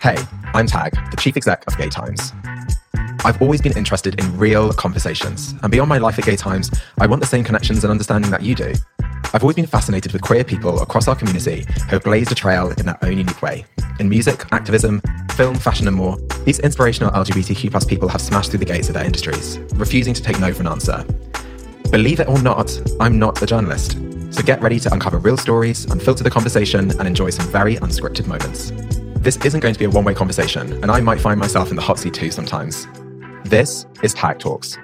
Hey, I'm Tag, the chief exec of Gay Times. I've always been interested in real conversations, and beyond my life at Gay Times, I want the same connections and understanding that you do. I've always been fascinated with queer people across our community who have blazed a trail in their own unique way. In music, activism, film, fashion and more, these inspirational LGBTQ+ people have smashed through the gates of their industries, refusing to take no for an answer. Believe it or not, I'm not a journalist. So get ready to uncover real stories, unfilter the conversation and enjoy some very unscripted moments. This isn't going to be a one-way conversation, and I might find myself in the hot seat too sometimes. This is Tag Talks.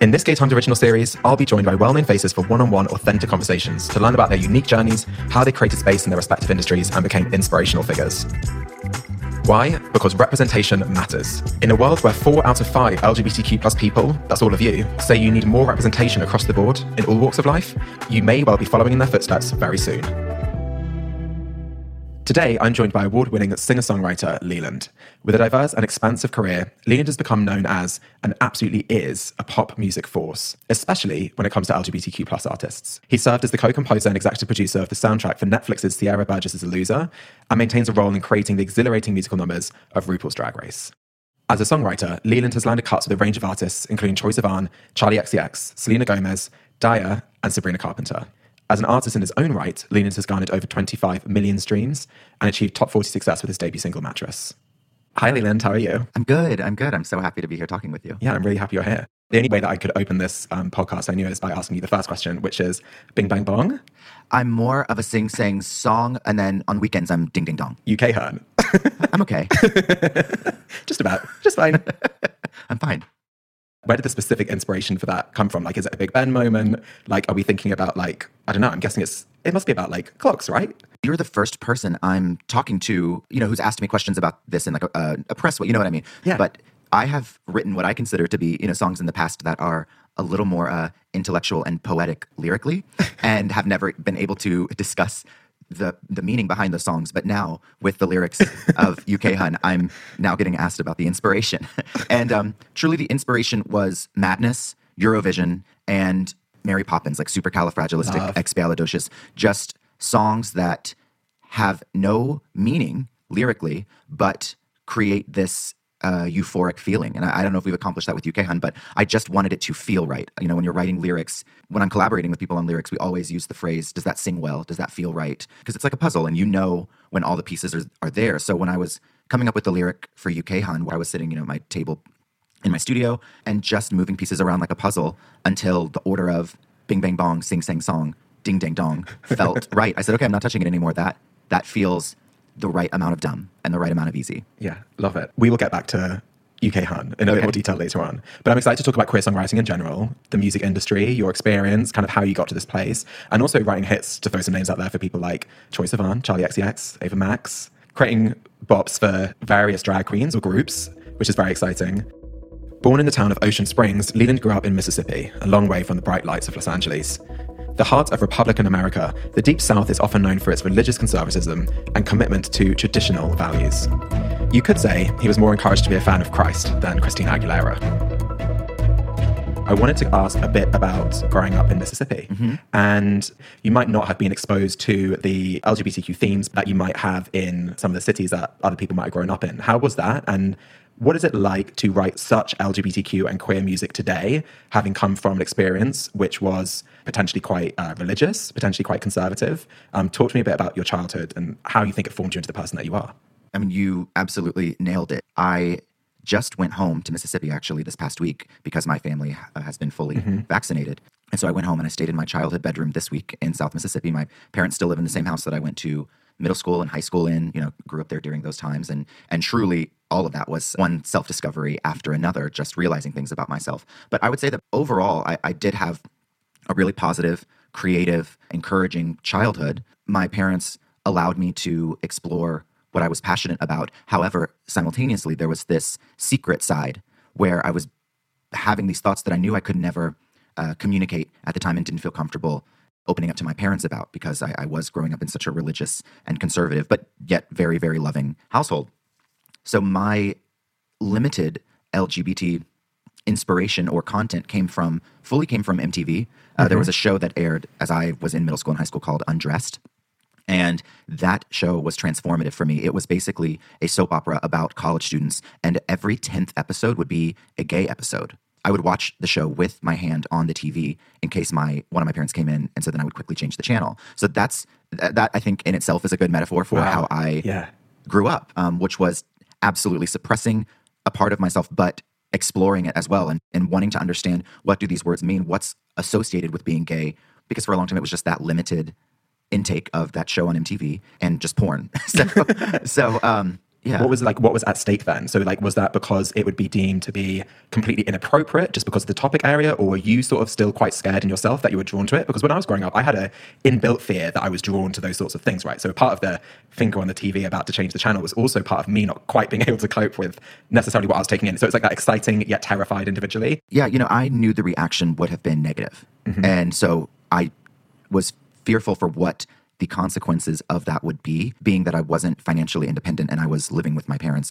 In this Gay Times original series, I'll be joined by well-known faces for one-on-one authentic conversations to learn about their unique journeys, how they created space in their respective industries and became inspirational figures. Why? Because representation matters. In a world where 4 out of 5 LGBTQ+ people, that's all of you, say you need more representation across the board in all walks of life, you may well be following in their footsteps very soon. Today, I'm joined by award-winning singer-songwriter Leland. With a diverse and expansive career, Leland has become known as, and absolutely is, a pop music force, especially when it comes to LGBTQ+ artists. He served as the co-composer and executive producer of the soundtrack for Netflix's Sierra Burgess is a Loser, and maintains a role in creating the exhilarating musical numbers of RuPaul's Drag Race. As a songwriter, Leland has landed cuts with a range of artists, including Troye Sivan, Charli XCX, Selena Gomez, Dua, and Sabrina Carpenter. As an artist in his own right, Leland has garnered over 25 million streams and achieved top 40 success with his debut single, Mattress. Hi, Leland. How are you? I'm good. I'm so happy to be here talking with you. Yeah, I'm really happy you're here. The only way that I could open this podcast, I knew, is by asking you the first question, which is bing, bang, bong. I'm more of a sing-sang song, and then on weekends, I'm ding, ding, dong. UK hern. I'm okay. Just about. Just fine. I'm fine. Where did the specific inspiration for that come from? Like, is it a Big Ben moment? Like, are we thinking about, like, I don't know, I'm guessing it must be about, like, clocks, right? You're the first person I'm talking to, you know, who's asked me questions about this in, like, a press way, you know what I mean? Yeah. But I have written what I consider to be, you know, songs in the past that are a little more intellectual and poetic lyrically and have never been able to discuss the meaning behind the songs, but now with the lyrics of UK Hun, I'm now getting asked about the inspiration. And truly the inspiration was Madness, Eurovision, and Mary Poppins, like supercalifragilisticexpialidocious, just songs that have no meaning lyrically, but create this euphoric feeling. And I don't know if we've accomplished that with UK Hun, but I just wanted it to feel right. You know, when you're writing lyrics, when I'm collaborating with people on lyrics, we always use the phrase, does that sing well? Does that feel right? Because it's like a puzzle and you know when all the pieces are there. So when I was coming up with the lyric for UK Hun, where I was sitting, you know, at my table in my studio and just moving pieces around like a puzzle until the order of bing, bang, bong, sing, sang, song, ding, dang, dong felt right. I said, okay, I'm not touching it anymore. That feels the right amount of dumb and the right amount of easy. Yeah, love it. We will get back to UK Hun in a bit more detail later on. But I'm excited to talk about queer songwriting in general, the music industry, your experience, kind of how you got to this place, and also writing hits, to throw some names out there for people like Troye Sivan, Charli XCX, Ava Max, creating bops for various drag queens or groups, which is very exciting. Born in the town of Ocean Springs, Leland grew up in Mississippi, a long way from the bright lights of Los Angeles. The heart of Republican America, the Deep South is often known for its religious conservatism and commitment to traditional values. You could say he was more encouraged to be a fan of Christ than Christina Aguilera. I wanted to ask a bit about growing up in Mississippi. Mm-hmm. And you might not have been exposed to the LGBTQ themes that you might have in some of the cities that other people might have grown up in. How was that? And what is it like to write such LGBTQ and queer music today, having come from an experience which was potentially quite religious, potentially quite conservative? Talk to me a bit about your childhood and how you think it formed you into the person that you are. I mean, you absolutely nailed it. I just went home to Mississippi, actually, this past week because my family has been fully vaccinated. And so I went home and I stayed in my childhood bedroom this week in South Mississippi. My parents still live in the same house that I went to middle school and high school in, you know, grew up there during those times. And truly, all of that was one self-discovery after another, just realizing things about myself. But I would say that overall, I did have a really positive, creative, encouraging childhood. My parents allowed me to explore what I was passionate about. However, simultaneously, there was this secret side where I was having these thoughts that I knew I could never communicate at the time and didn't feel comfortable opening up to my parents about, because I was growing up in such a religious and conservative, but yet very, very loving household. So my limited LGBT inspiration or content came from MTV. There was a show that aired as I was in middle school and high school called Undressed. And that show was transformative for me. It was basically a soap opera about college students, and every 10th episode would be a gay episode. I would watch the show with my hand on the TV in case one of my parents came in, and so then I would quickly change the channel. So that I think in itself is a good metaphor for how I grew up, which was absolutely suppressing a part of myself, but exploring it as well, and wanting to understand, what do these words mean? What's associated with being gay? Because for a long time, it was just that limited intake of that show on MTV and just porn. Yeah. What was at stake then? So was that because it would be deemed to be completely inappropriate just because of the topic area, or were you sort of still quite scared in yourself that you were drawn to it? Because when I was growing up, I had a inbuilt fear that I was drawn to those sorts of things, right? So part of the finger on the TV about to change the channel was also part of me not quite being able to cope with necessarily what I was taking in. So it's that exciting yet terrified individually. Yeah, I knew the reaction would have been negative. Mm-hmm. And so I was fearful for what the consequences of that would be, being that I wasn't financially independent and I was living with my parents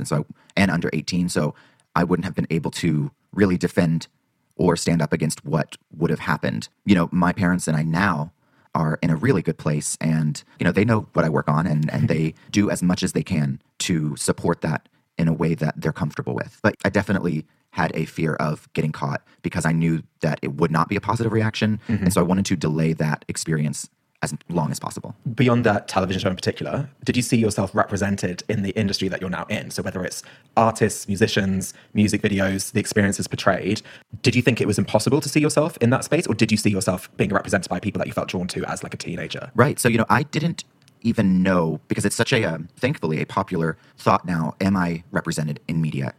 and under 18. So I wouldn't have been able to really defend or stand up against what would have happened. My parents and I now are in a really good place, and, they know what I work on, and they do as much as they can to support that in a way that they're comfortable with. But I definitely had a fear of getting caught because I knew that it would not be a positive reaction. Mm-hmm. And so I wanted to delay that experience as long as possible. Beyond that television show in particular, did you see yourself represented in the industry that you're now in? So whether it's artists, musicians, music videos, the experiences portrayed, did you think it was impossible to see yourself in that space, or did you see yourself being represented by people that you felt drawn to as a teenager? Right. So, I didn't even know, because it's such a, thankfully, a popular thought now. Am I represented in media?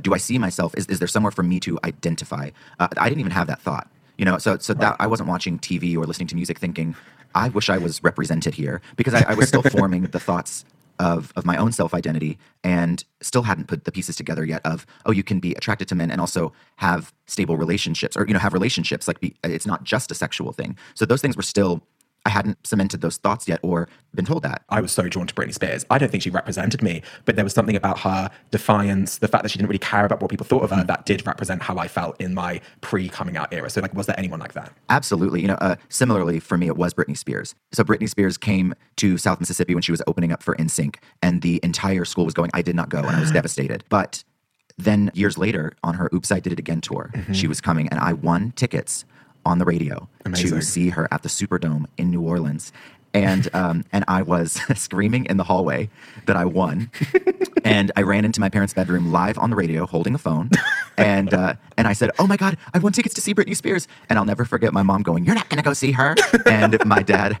Do I see myself? Is there somewhere for me to identify? I didn't even have that thought. That I wasn't watching TV or listening to music thinking, I wish I was represented here, because I was still forming the thoughts of my own self-identity, and still hadn't put the pieces together yet of, you can be attracted to men and also have stable relationships, or, have relationships. It's not just a sexual thing. So those things were still, I hadn't cemented those thoughts yet or been told that. I was so drawn to Britney Spears. I don't think she represented me, but there was something about her defiance, the fact that she didn't really care about what people thought of her, that did represent how I felt in my pre-coming out era. So was there anyone like that? Absolutely. Similarly for me, it was Britney Spears. So Britney Spears came to South Mississippi when she was opening up for NSYNC, and the entire school was going. I did not go, and I was devastated. But then years later on her Oops, I Did It Again tour, she was coming, and I won tickets on the radio. Amazing. To see her at the Superdome in New Orleans. And I was screaming in the hallway that I won. And I ran into my parents' bedroom live on the radio holding a phone. And I said, oh my God, I won tickets to see Britney Spears. And I'll never forget my mom going, you're not going to go see her. And my dad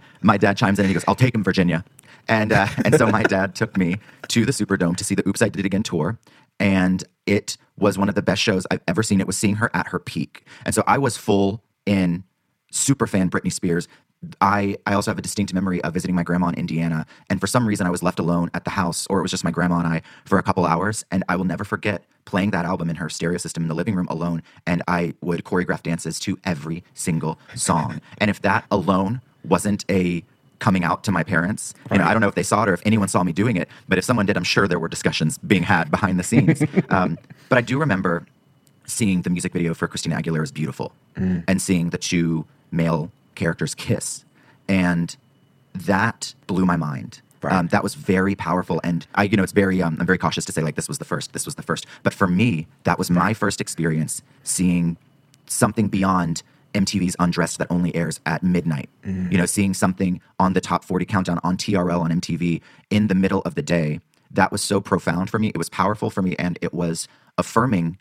chimes in and he goes, I'll take him, Virginia. And so my dad took me to the Superdome to see the Oops, I Did It Again tour. And it was one of the best shows I've ever seen. It was seeing her at her peak. And so I was full in superfan Britney Spears. I also have a distinct memory of visiting my grandma in Indiana, and for some reason I was left alone at the house, or it was just my grandma and I, for a couple hours, and I will never forget playing that album in her stereo system in the living room alone, and I would choreograph dances to every single song. And if that alone wasn't a coming out to my parents, I don't know if they saw it or if anyone saw me doing it, but if someone did, I'm sure there were discussions being had behind the scenes. But I do remember seeing the music video for Christina Aguilera's Beautiful and seeing the two male characters kiss. And that blew my mind. Right. That was very powerful. And I, it's very, I'm very cautious to say this was the first. But for me, that was my first experience seeing something beyond MTV's Undressed that only airs at midnight. Seeing something on the top 40 countdown on TRL on MTV in the middle of the day. That was so profound for me. It was powerful for me. And it was affirming,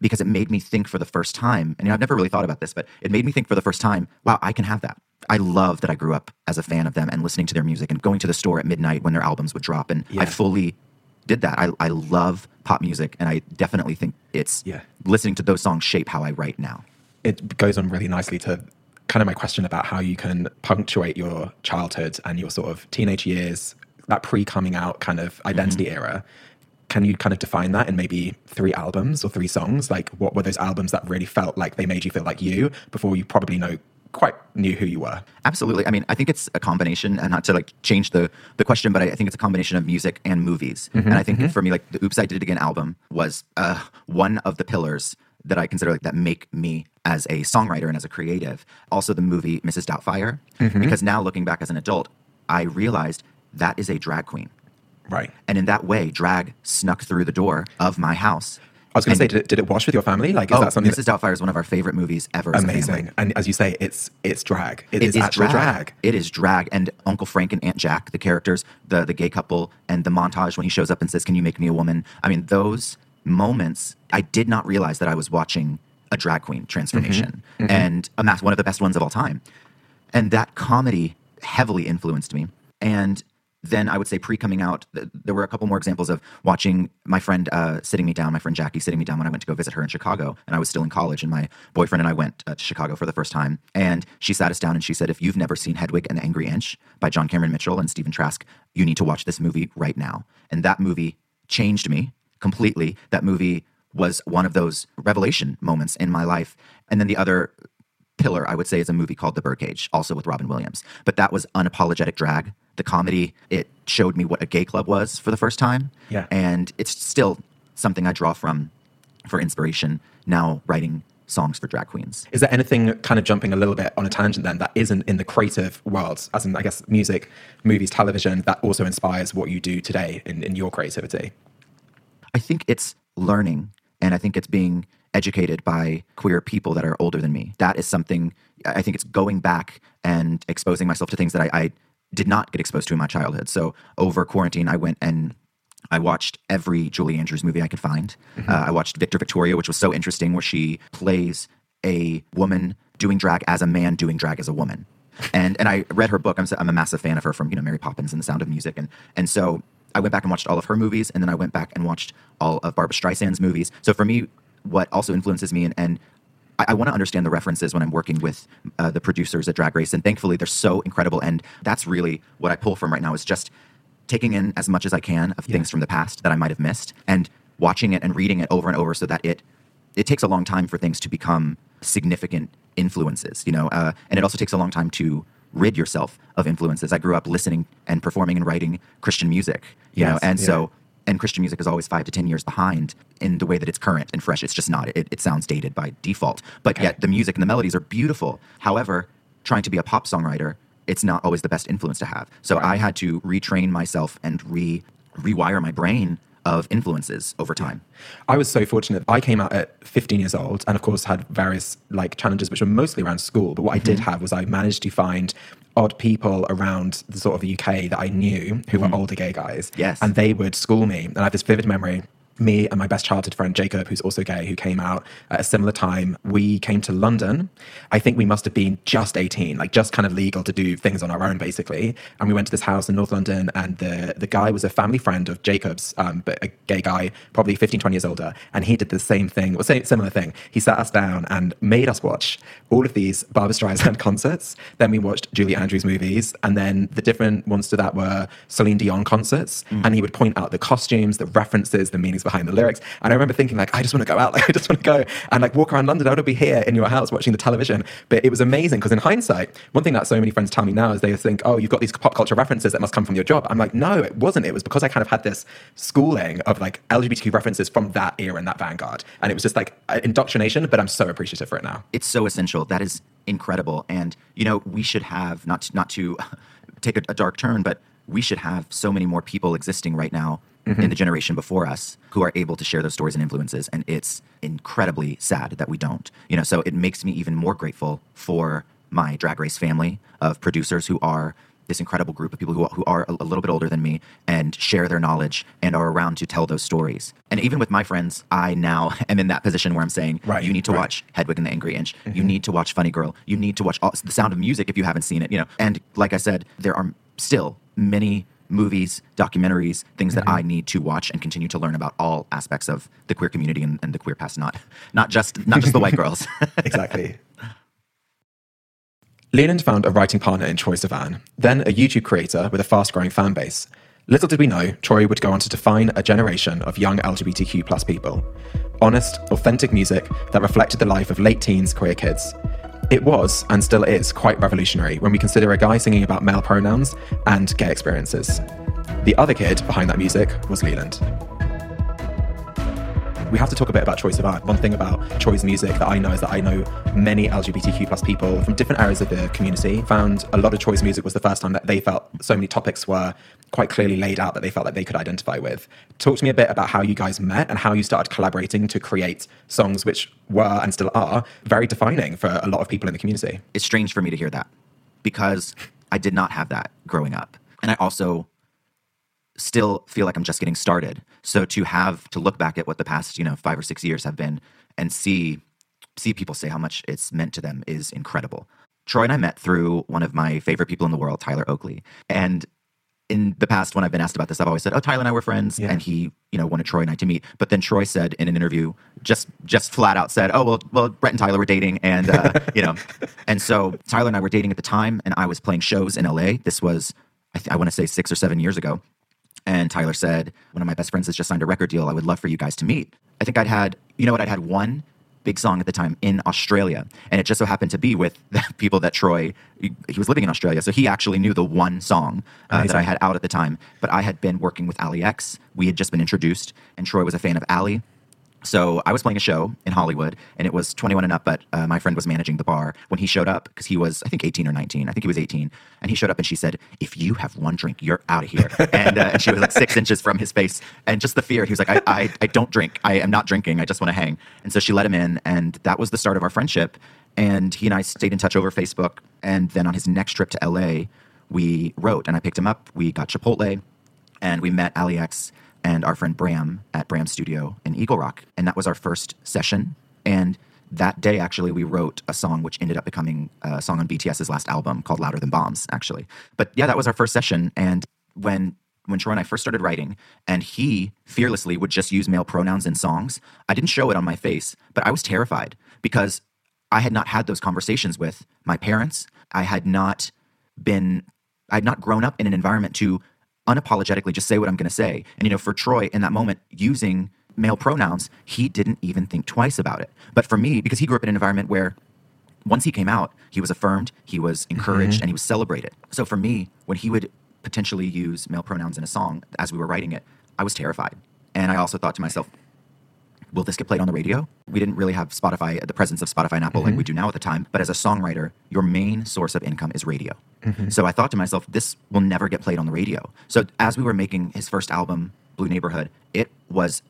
because it made me think for the first time, and I've never really thought about this, but it made me think for the first time, wow, I can have that. I love that I grew up as a fan of them and listening to their music and going to the store at midnight when their albums would drop. And I fully did that. I love pop music, and I definitely think it's listening to those songs shape how I write now. It goes on really nicely to kind of my question about how you can punctuate your childhood and your sort of teenage years, that pre-coming out kind of identity era. Can you kind of define that in maybe 3 albums or 3 songs? What were those albums that really felt like they made you feel like you before you probably quite knew who you were? Absolutely. I think it's a combination, and not to change the question, but I think it's a combination of music and movies. And I think for me, the Oops, I Did It Again album was one of the pillars that I consider that make me as a songwriter and as a creative. Also the movie Mrs. Doubtfire, because now looking back as an adult, I realized that is a drag queen. Right. And in that way, drag snuck through the door of my house. I was going to say, did it wash with your family? Like, is that something? Mrs. Doubtfire is one of our favorite movies ever. Amazing. And as you say, it's drag. It is actual drag. It is drag. And Uncle Frank and Aunt Jack, the characters, the gay couple, and the montage when he shows up and says, "Can you make me a woman?" I mean, those moments, I did not realize that I was watching a drag queen transformation, and one of the best ones of all time. And that comedy heavily influenced me. And then I would say pre-coming out, there were a couple more examples of watching my friend Jackie sitting me down when I went to go visit her in Chicago. And I was still in college, and my boyfriend and I went to Chicago for the first time. And she sat us down and she said, "If you've never seen Hedwig and the Angry Inch by John Cameron Mitchell and Stephen Trask, you need to watch this movie right now." And that movie changed me completely. That movie was one of those revelation moments in my life. And then the other pillar, I would say, is a movie called The Birdcage, also with Robin Williams. But that was unapologetic drag. The comedy, it showed me what a gay club was for the first time. Yeah. And it's still something I draw from for inspiration now, writing songs for drag queens. Is there anything, kind of jumping a little bit on a tangent then, that isn't in the creative world, as in, I guess, music, movies, television, that also inspires what you do today in your creativity? I think it's learning, and I think it's being educated by queer people that are older than me. That is something, I think it's going back and exposing myself to things that I did not get exposed to in my childhood. So over quarantine, I went and I watched every Julie Andrews movie I could find. I watched Victor Victoria, which was so interesting, where she plays a woman doing drag as a man doing drag as a woman. And I read her book. I'm a massive fan of her from, Mary Poppins and The Sound of Music. And so I went back and watched all of her movies, and then I went back and watched all of Barbra Streisand's movies. So for me, what also influences me and I want to understand the references when I'm working with the producers at Drag Race, and thankfully they're so incredible. And that's really what I pull from right now, is just taking in as much as I can of things from the past that I might have missed, and watching it and reading it over and over, so that it takes a long time for things to become significant influences, and it also takes a long time to rid yourself of influences. I grew up listening and performing and writing Christian music, and Christian music is always 5 to 10 years behind in the way that it's current and fresh. It's just not. It sounds dated by default. But yet the music and the melodies are beautiful. However, trying to be a pop songwriter, it's not always the best influence to have. So I had to retrain myself and rewire my brain of influences over time. I was so fortunate. I came out at 15 years old, and of course had various challenges, which were mostly around school. But what I did have was I managed to find odd people around the sort of UK that I knew who were older gay guys. Yes. And they would school me. And I have this vivid memory. Me and my best childhood friend, Jacob, who's also gay, who came out at a similar time. We came to London. I think we must have been just 18, just kind of legal to do things on our own, basically. And we went to this house in North London, and the guy was a family friend of Jacob's, but a gay guy, probably 15, 20 years older. And he did the same thing, or similar thing. He sat us down and made us watch all of these Barbra Streisand concerts. Then we watched Julie Andrews movies. And then the different ones to that were Celine Dion concerts. And he would point out the costumes, the references, the meanings behind the lyrics. And I remember thinking, I just want to go out, I just want to go and walk around London. I want to be here in your house watching the television. But it was amazing, because in hindsight, one thing that so many friends tell me now is they think, oh, you've got these pop culture references that must come from your job. I'm like, no, it wasn't. It was because I kind of had this schooling of LGBTQ references from that era and that vanguard. And it was just indoctrination, but I'm so appreciative for it now. It's so essential. That is incredible. And, we should have, not to take a dark turn, but we should have so many more people existing right now in the generation before us who are able to share those stories and influences. And it's incredibly sad that we don't. So it makes me even more grateful for my Drag Race family of producers, who are this incredible group of people who are a little bit older than me and share their knowledge and are around to tell those stories. And even with my friends, I now am in that position where I'm saying, you need to watch Hedwig and the Angry Inch. You need to watch Funny Girl. You need to watch The Sound of Music if you haven't seen it. And like I said, there are still many movies, documentaries, things that I need to watch and continue to learn about all aspects of the queer community and the queer past, not just the white girls. Exactly. Leland found a writing partner in Troye Sivan, then a YouTube creator with a fast-growing fan base. Little did we know, Troye would go on to define a generation of young LGBTQ plus people. Honest, authentic music that reflected the life of late teens queer kids. It was, and still is, quite revolutionary when we consider a guy singing about male pronouns and gay experiences. The other kid behind that music was Leland. We have to talk a bit about Troye Sivan. One thing about Troye's music that I know is that I know many LGBTQ plus people from different areas of the community. Found a lot of Troye's music was the first time that they felt so many topics were quite clearly laid out that they felt like they could identify with. Talk to me a bit about how you guys met and how you started collaborating to create songs which were and still are very defining for a lot of people in the community. It's strange for me to hear that because I did not have that growing up. And I also still feel like I'm just getting started. So to have to look back at what the past, 5 or 6 years have been and see people say how much it's meant to them is incredible. Troye and I met through one of my favorite people in the world, Tyler Oakley. And in the past, when I've been asked about this, I've always said, oh, Tyler and I were friends. Yeah. And he, wanted Troye and I to meet. But then Troye said in an interview, just flat out said, oh, well, Brett and Tyler were dating. And, and so Tyler and I were dating at the time and I was playing shows in LA. This was, I want to say 6 or 7 years ago. And Tyler said, one of my best friends has just signed a record deal. I would love for you guys to meet. I think I'd had one big song at the time in Australia. And it just so happened to be with the people that Troye, he was living in Australia. So he actually knew the one song that I had out at the time. But I had been working with Allie X. We had just been introduced. And Troye was a fan of Allie. So I was playing a show in Hollywood, and it was 21 and up, but my friend was managing the bar when he showed up, because he was, I think, 18 or 19. I think he was 18. And he showed up, and she said, if you have one drink, you're out of here. And she was like 6 inches from his face. And just the fear, he was like, I don't drink. I am not drinking. I just want to hang. And so she let him in, and that was the start of our friendship. And he and I stayed in touch over Facebook. And then on his next trip to L.A., we wrote, and I picked him up. We got Chipotle, and we met Allie X and our friend Bram at Bram Studio in Eagle Rock. And that was our first session. And that day, actually, we wrote a song which ended up becoming a song on BTS's last album called Louder Than Bombs, actually. But yeah, that was our first session. And when Troye and I first started writing, and he fearlessly would just use male pronouns in songs, I didn't show it on my face, but I was terrified because I had not had those conversations with my parents. I had not grown up in an environment to unapologetically just say what I'm going to say. And, for Troye in that moment, using male pronouns, he didn't even think twice about it. But for me, because he grew up in an environment where once he came out, he was affirmed, he was encouraged, and he was celebrated. So for me, when he would potentially use male pronouns in a song as we were writing it, I was terrified. And I also thought to myself, will this get played on the radio? We didn't really have Spotify, the presence of Spotify and Apple like we do now at the time. But as a songwriter, your main source of income is radio. So I thought to myself, this will never get played on the radio. So as we were making his first album, Blue Neighborhood, it was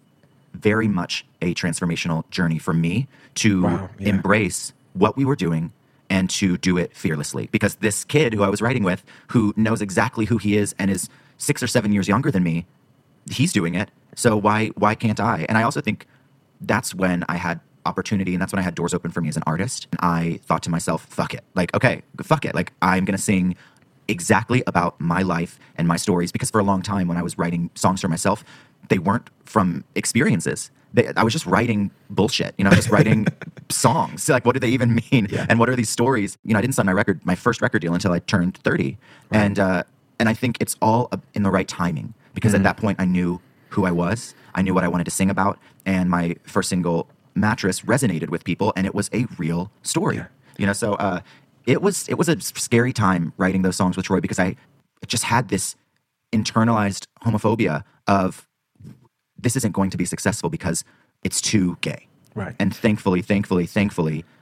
very much a transformational journey for me to embrace what we were doing and to do it fearlessly. Because this kid who I was writing with, who knows exactly who he is and is 6 or 7 years younger than me, he's doing it. So why can't I? And I also think that's when I had opportunity, and that's when I had doors open for me as an artist. And I thought to myself, fuck it. Like, I'm going to sing exactly about my life and my stories. Because for a long time, when I was writing songs for myself, they weren't from experiences. I was just writing bullshit. I was just writing songs. Like, what do they even mean? Yeah. And what are these stories? I didn't sign my first record deal until I turned 30. Right. And I think it's all in the right timing. Because at that point, I knew who I was. I knew what I wanted to sing about. And my first single, Mattress, resonated with people, and it was a real story. Yeah. So it was a scary time writing those songs with Troye, because I just had this internalized homophobia of, this isn't going to be successful because it's too gay. Right. And thankfully,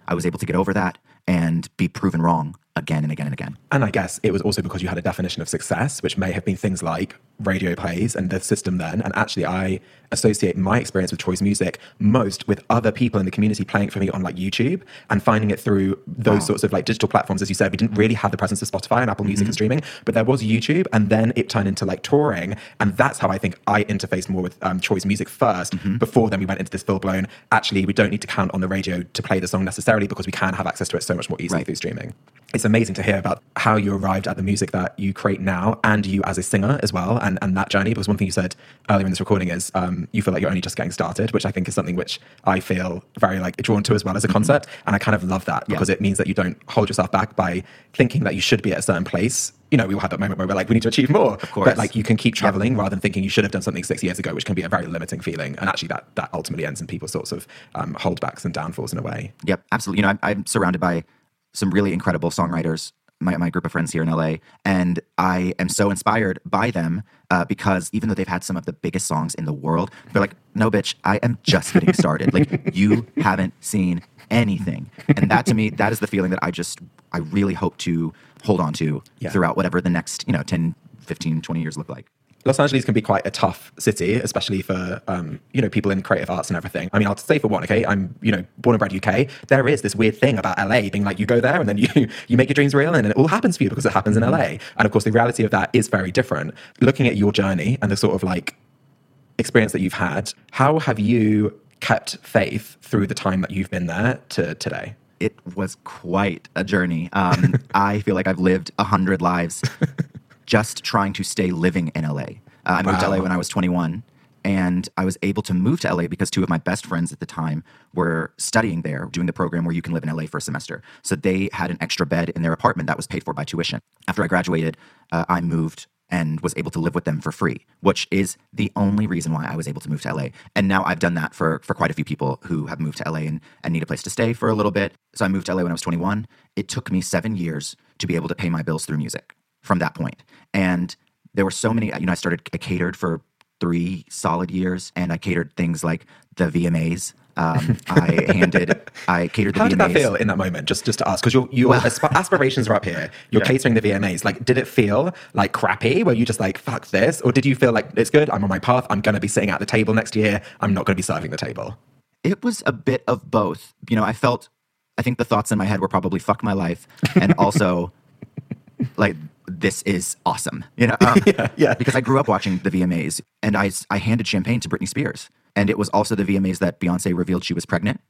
I was able to get over that and be proven wrong again and again and again. And I guess it was also because you had a definition of success, which may have been things like radio plays and the system then. And actually, I associate my experience with Troye's music most with other people in the community playing it for me on YouTube and finding it through those sorts of digital platforms. As you said, we didn't really have the presence of Spotify and Apple Music and streaming, but there was YouTube, and then it turned into touring. And that's how I think I interfaced more with Troye's music first, before then we went into this full-blown, actually, we don't need to count on the radio to play the song necessarily, because we can have access to it so much more easily through streaming. It's amazing to hear about how you arrived at the music that you create now, and you as a singer as well, and that journey. Because one thing you said earlier in this recording is you feel like you're only just getting started, which I think is something which I feel very drawn to as well as a concept. And I kind of love that, because it means that you don't hold yourself back by thinking that you should be at a certain place. We all had that moment where we're we need to achieve more. Of course. But you can keep traveling rather than thinking you should have done something 6 years ago, which can be a very limiting feeling. And actually that ultimately ends in people's sorts of holdbacks and downfalls in a way. Yep, absolutely. I'm surrounded by some really incredible songwriters my group of friends here in LA, and I am so inspired by them because even though they've had some of the biggest songs in the world, they're like, no, bitch, I am just getting started. Like, you haven't seen anything. And that, to me, that is the feeling that I really hope to hold on to throughout whatever the next, 10, 15, 20 years look like. Los Angeles can be quite a tough city, especially for, people in creative arts and everything. I mean, I'll say for one, okay, I'm, born and bred UK. There is this weird thing about LA being like, you go there and then you make your dreams real and it all happens for you because it happens in LA. And of course, the reality of that is very different. Looking at your journey and the sort of like experience that you've had, how have you kept faith through the time that you've been there to today? It was quite a journey. I feel like I've lived 100 lives. Just trying to stay living in LA. I moved to LA when I was 21, and I was able to move to LA because two of my best friends at the time were studying there, doing the program where you can live in LA for a semester. So they had an extra bed in their apartment that was paid for by tuition. After I graduated, I moved and was able to live with them for free, which is the only reason why I was able to move to LA. And now I've done that for quite a few people who have moved to LA and need a place to stay for a little bit. So I moved to LA when I was 21. It took me 7 years to be able to pay my bills through music from that point. And there were so many, I catered for 3 solid years, and I catered things like the VMAs. I catered the VMAs. How did that feel in that moment? Just to ask, because your aspirations are up here. You're catering the VMAs. Like, did it feel like crappy? Were you just like, fuck this? Or did you feel like, it's good, I'm on my path, I'm going to be sitting at the table next year, I'm not going to be serving the table? It was a bit of both. I think the thoughts in my head were probably, fuck my life. And also, like, this is awesome, because I grew up watching the VMAs, and I handed champagne to Britney Spears. And it was also the VMAs that Beyonce revealed she was pregnant.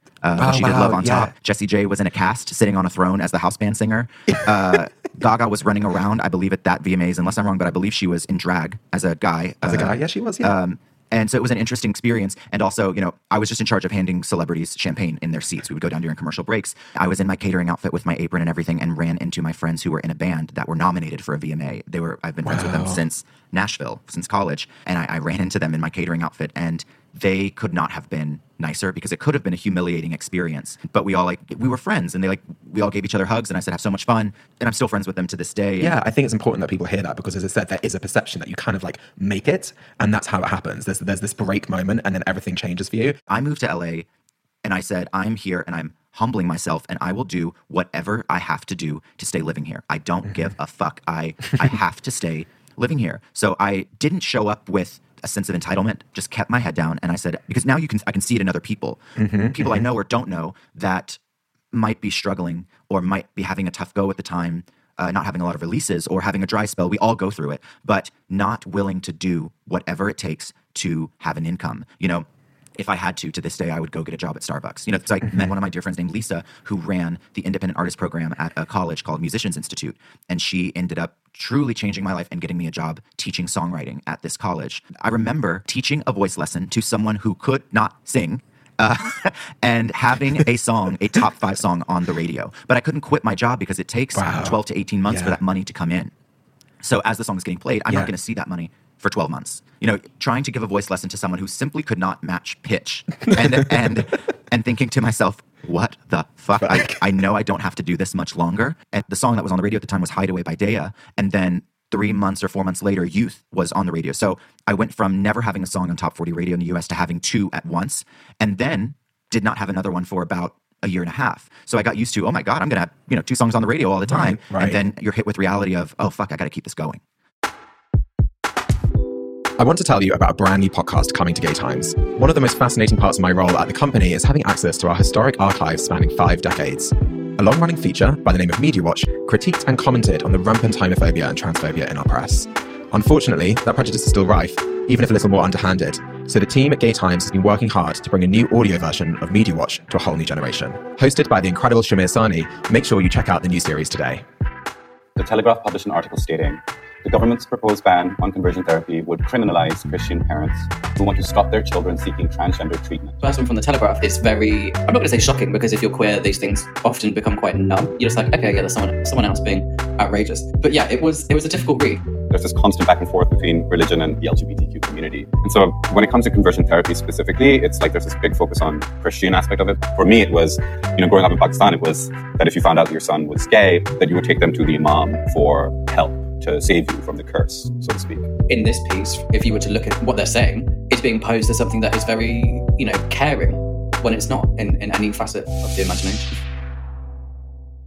She did Love on Top. Jessie J was in a cast sitting on a throne as the house band singer. Gaga was running around, I believe, at that VMAs, unless I'm wrong, but I believe she was in drag as a guy. She was, and so it was an interesting experience. And also, I was just in charge of handing celebrities champagne in their seats. We would go down during commercial breaks. I was in my catering outfit with my apron and everything, and ran into my friends who were in a band that were nominated for a VMA. I've been friends with them since Nashville, since college. And I ran into them in my catering outfit, and they could not have been nicer, because it could have been a humiliating experience. But we all we were friends, and we all gave each other hugs, and I said, have so much fun. And I'm still friends with them to this day. Yeah, I think it's important that people hear that, because as I said, there is a perception that you kind of make it, and that's how it happens. There's this break moment, and then everything changes for you. I moved to LA, and I said, I'm here, and I'm humbling myself, and I will do whatever I have to do to stay living here. I don't give a fuck. I have to stay living here. So I didn't show up with a sense of entitlement, just kept my head down. And I said, because now I can see it in other people, I know or don't know that might be struggling or might be having a tough go at the time, not having a lot of releases or having a dry spell. We all go through it, but not willing to do whatever it takes to have an income. If I had to this day, I would go get a job at Starbucks. So I met one of my dear friends named Lisa, who ran the independent artist program at a college called Musicians Institute. And she ended up truly changing my life and getting me a job teaching songwriting at this college. I remember teaching a voice lesson to someone who could not sing and having a top 5 song on the radio. But I couldn't quit my job because it takes 12 to 18 months for that money to come in. So as the song is getting played, I'm not going to see that money for 12 months. Trying to give a voice lesson to someone who simply could not match pitch and thinking to myself, what the fuck? I know I don't have to do this much longer. And the song that was on the radio at the time was Hideaway by Daya. And then 3 months or 4 months later, Youth was on the radio. So I went from never having a song on top 40 radio in the US to having 2 at once, and then did not have another one for about a year and a half. So I got used to, oh my God, I'm going to have 2 songs on the radio all the time. Right. And then you're hit with reality of, oh fuck, I got to keep this going. I want to tell you about a brand new podcast coming to Gay Times. One of the most fascinating parts of my role at the company is having access to our historic archives spanning 5 decades. A long-running feature by the name of Media Watch critiqued and commented on the rampant homophobia and transphobia in our press. Unfortunately, that prejudice is still rife, even if a little more underhanded. So the team at Gay Times has been working hard to bring a new audio version of Media Watch to a whole new generation. Hosted by the incredible Shamir Sani, make sure you check out the new series today. The Telegraph published an article stating, the government's proposed ban on conversion therapy would criminalise Christian parents who want to stop their children seeking transgender treatment. First one from The Telegraph is very, I'm not going to say shocking, because if you're queer, these things often become quite numb. You're just like, okay, yeah, there's someone else being outrageous. But yeah, it was a difficult read. There's this constant back and forth between religion and the LGBTQ community. And so when it comes to conversion therapy specifically, it's like there's this big focus on Christian aspect of it. For me, it was, growing up in Pakistan, it was that if you found out your son was gay, that you would take them to the imam for help to save you from the curse, so to speak. In this piece, if you were to look at what they're saying, it's being posed as something that is very, caring, when it's not in any facet of the imagination.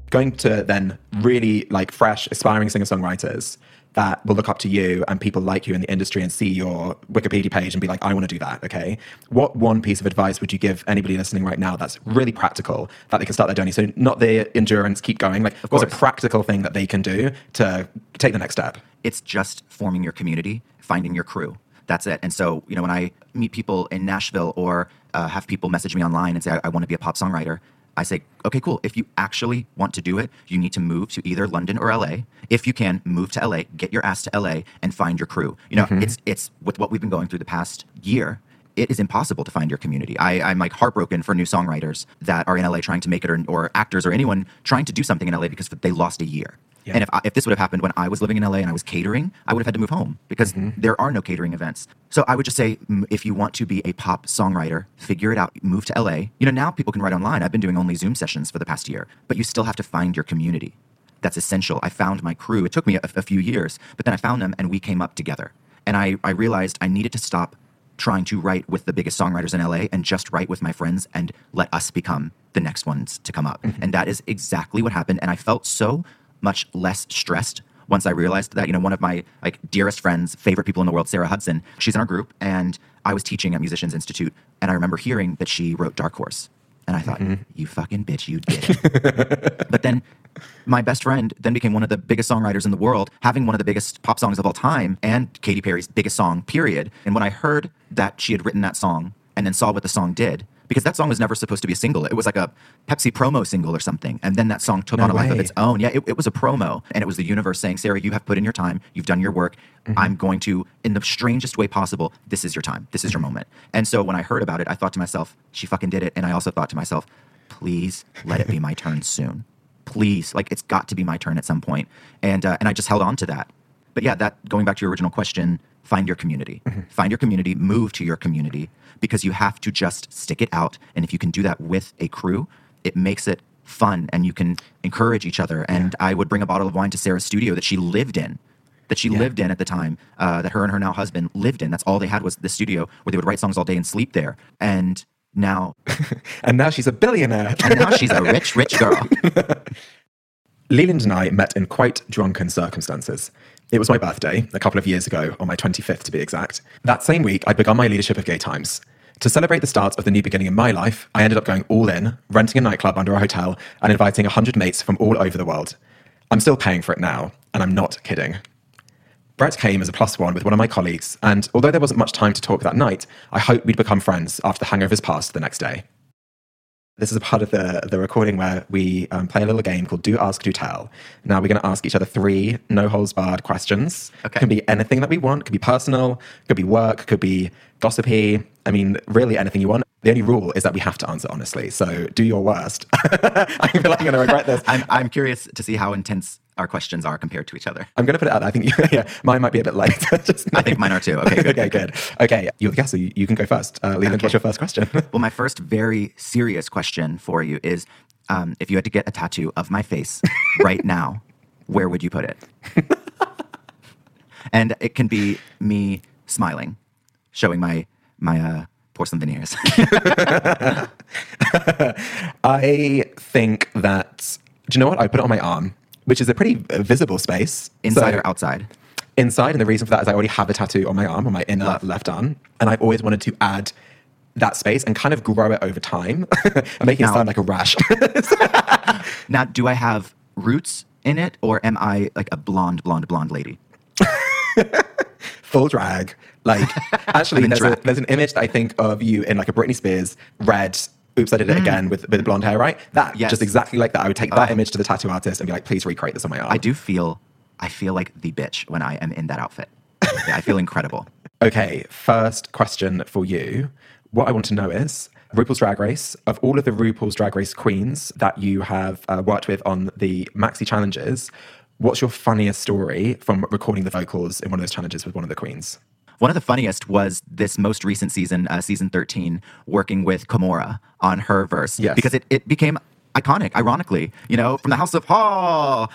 Going to then really fresh, aspiring singer-songwriters that will look up to you and people like you in the industry and see your Wikipedia page and be like, I want to do that, okay? What one piece of advice would you give anybody listening right now that's really practical, that they can start their journey? So not the endurance, keep going. What's a practical thing that they can do to take the next step? It's just forming your community, finding your crew. That's it. And so, when I meet people in Nashville or have people message me online and say, I want to be a pop songwriter, I say, okay, cool. If you actually want to do it, you need to move to either London or LA. If you can, move to LA, get your ass to LA and find your crew. It's with what we've been going through the past year, it is impossible to find your community. I'm heartbroken for new songwriters that are in LA trying to make it or actors or anyone trying to do something in LA because they lost a year. Yeah. And if this would have happened when I was living in LA and I was catering, I would have had to move home because there are no catering events. So I would just say, if you want to be a pop songwriter, figure it out, move to LA. Now people can write online. I've been doing only Zoom sessions for the past year, but you still have to find your community. That's essential. I found my crew. It took me a few years, but then I found them and we came up together. And I realized I needed to stop trying to write with the biggest songwriters in LA and just write with my friends and let us become the next ones to come up. Mm-hmm. And that is exactly what happened. And I felt so much less stressed once I realized that, one of my dearest friends, favorite people in the world, Sarah Hudson, she's in our group, and I was teaching at Musicians Institute, and I remember hearing that she wrote Dark Horse. And I thought, you fucking bitch, you did it. But then my best friend then became one of the biggest songwriters in the world, having one of the biggest pop songs of all time and Katy Perry's biggest song, period. And when I heard that she had written that song and then saw what the song did, because that song was never supposed to be a single. It was like a Pepsi promo single or something. And then that song took on a life of its own. Yeah, it was a promo. And it was the universe saying, Sarah, you have put in your time. You've done your work. I'm going to, in the strangest way possible, this is your time. This is your moment. And so when I heard about it, I thought to myself, she fucking did it. And I also thought to myself, please let it be my turn soon. Please. It's got to be my turn at some point. And I just held on to that. But yeah, that going back to your original question, find your community. Find your community, move to your community, because you have to just stick it out. And if you can do that with a crew, it makes it fun and you can encourage each other. And I would bring a bottle of wine to Sarah's studio that she lived in, at the time, that her and her now husband lived in. That's all they had was the studio where they would write songs all day and sleep there. And now... and now she's a billionaire. And now she's a rich, rich girl. Leland and I met in quite drunken circumstances. It was my birthday a couple of years ago, on my 25th to be exact. That same week, I'd begun my leadership of Gay Times. To celebrate the start of the new beginning in my life, I ended up going all in, renting a nightclub under a hotel and inviting 100 mates from all over the world. I'm still paying for it now, and I'm not kidding. Brett came as a plus one with one of my colleagues, and although there wasn't much time to talk that night, I hoped we'd become friends after the hangovers passed the next day. This is a part of the recording where we play a little game called Do Ask, Do Tell. Now, we're going to ask each other 3 no-holds-barred questions. Okay. Can be anything that we want. Could be personal, could be work, could be gossipy. I mean, really anything you want. The only rule is that we have to answer honestly. So do your worst. I feel like I'm going to regret this. I'm curious to see how intense our questions are compared to each other. I'm going to put it out there. I think mine might be a bit late. I think mine are too. Okay, good. Okay, good. Okay, you're the guest, so you can go first. Leland, okay. What's your first question? Well, my first very serious question for you is, if you had to get a tattoo of my face right now, where would you put it? And it can be me smiling, showing my porcelain veneers. I think that, do you know what? I put it on my arm, which is a pretty visible space. Inside or outside? Inside, and the reason for that is I already have a tattoo on my arm, on my inner left arm, and I've always wanted to add that space and kind of grow it over time. I'm making it sound like a rash. Now, do I have roots in it, or am I like a blonde lady? Full drag. Actually, there's an image that I think of you in a Britney Spears red... Oops, I Did It Again with blonde hair, right? Just exactly like that. I would take that image to the tattoo artist and be like, please recreate this on my arm. I feel like the bitch when I am in that outfit. Yeah, I feel incredible. Okay, first question for you. What I want to know is, RuPaul's Drag Race, of all of the RuPaul's Drag Race queens that you have worked with on the Maxi Challenges, What's your funniest story from recording the vocals in one of those challenges with one of the queens? One of the funniest was this most recent season, season 13, working with Kimora on her verse. Yes. Because it became iconic, ironically, you know, from the House of Hall.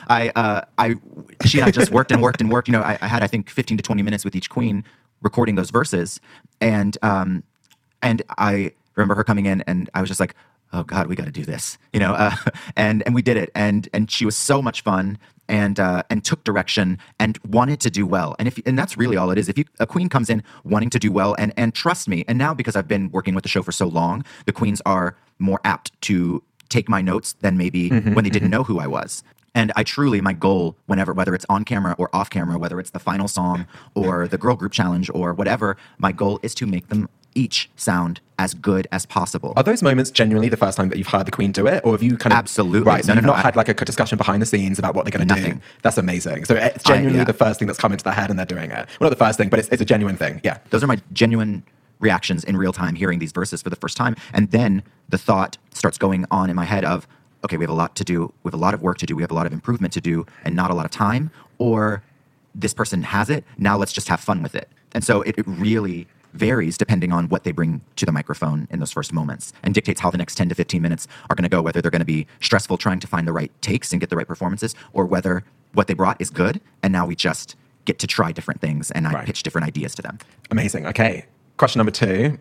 She and I just worked and worked and worked. You know, I had, I think, 15 to 20 minutes with each queen recording those verses. And I remember her coming in and I was just like, oh God, we got to do this, you know? And we did it. And she was so much fun and took direction and wanted to do well. And that's really all it is. If a queen comes in wanting to do well and trust me, and now because I've been working with the show for so long, the queens are more apt to take my notes than maybe when they didn't know who I was. And I truly, my goal, whether it's on camera or off camera, whether it's the final song or the girl group challenge or whatever, my goal is to make them each sound as good as possible. Are those moments genuinely the first time that you've heard the queen do it? Or have you kind of... Absolutely. Right, so no, you've not had like a discussion behind the scenes about what they're going to do. That's amazing. So it's genuinely the first thing that's come into their head and they're doing it. Well, not the first thing, but it's a genuine thing. Yeah. Those are my genuine reactions in real time, hearing these verses for the first time. And then the thought starts going on in my head of, okay, we have a lot to do. We have a lot of work to do. We have a lot of improvement to do and not a lot of time. Or this person has it. Now let's just have fun with it. And so it really varies depending on what they bring to the microphone in those first moments and dictates how the next 10 to 15 minutes are going to go, whether they're going to be stressful trying to find the right takes and get the right performances or whether what they brought is good and now we just get to try different things and I pitch different ideas to them. Amazing. Okay. Question number 2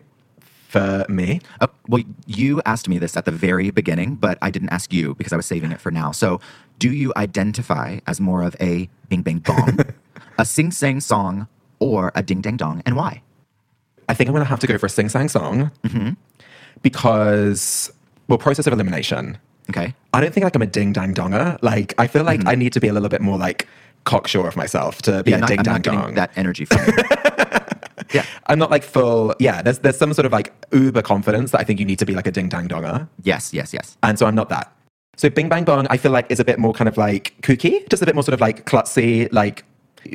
for me. Well, you asked me this at the very beginning, but I didn't ask you because I was saving it for now. So do you identify as more of a bing bang bong, a sing sang song, or a ding dang dong, and why? I think I'm going to have to go for a sing-sang song because, well, process of elimination. Okay. I don't think like I'm a ding-dang-donger. Like, I feel like I need to be a little bit more like cocksure of myself to be a ding-dang-dong. I'm not getting that energy from you. Yeah. I'm not like full, there's some sort of like uber confidence that I think you need to be like a ding-dang-donger. Yes. And so I'm not that. So Bing Bang Bong, I feel like is a bit more kind of like kooky, just a bit more sort of like klutzy, like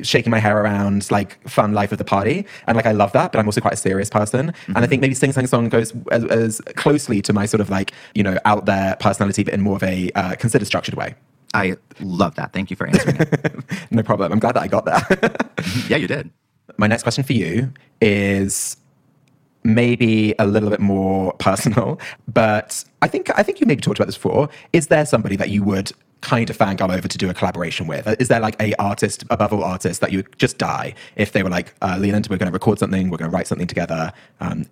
shaking my hair around, like fun life of the party, and like I love that, but I'm also quite a serious person. And I think maybe Sing Sang Song goes as closely to my sort of like, you know, out there personality, but in more of a considered, structured way. I love that. Thank you for answering it. No problem. I'm glad that I got that. Yeah, you did. My next question for you is maybe a little bit more personal, but I think you maybe talked about this before. Is there somebody that you would kind of fangirl over to do a collaboration with? Is there like above all artist that you would just die if they were like, Leland, we're going to record something, we're going to write something together.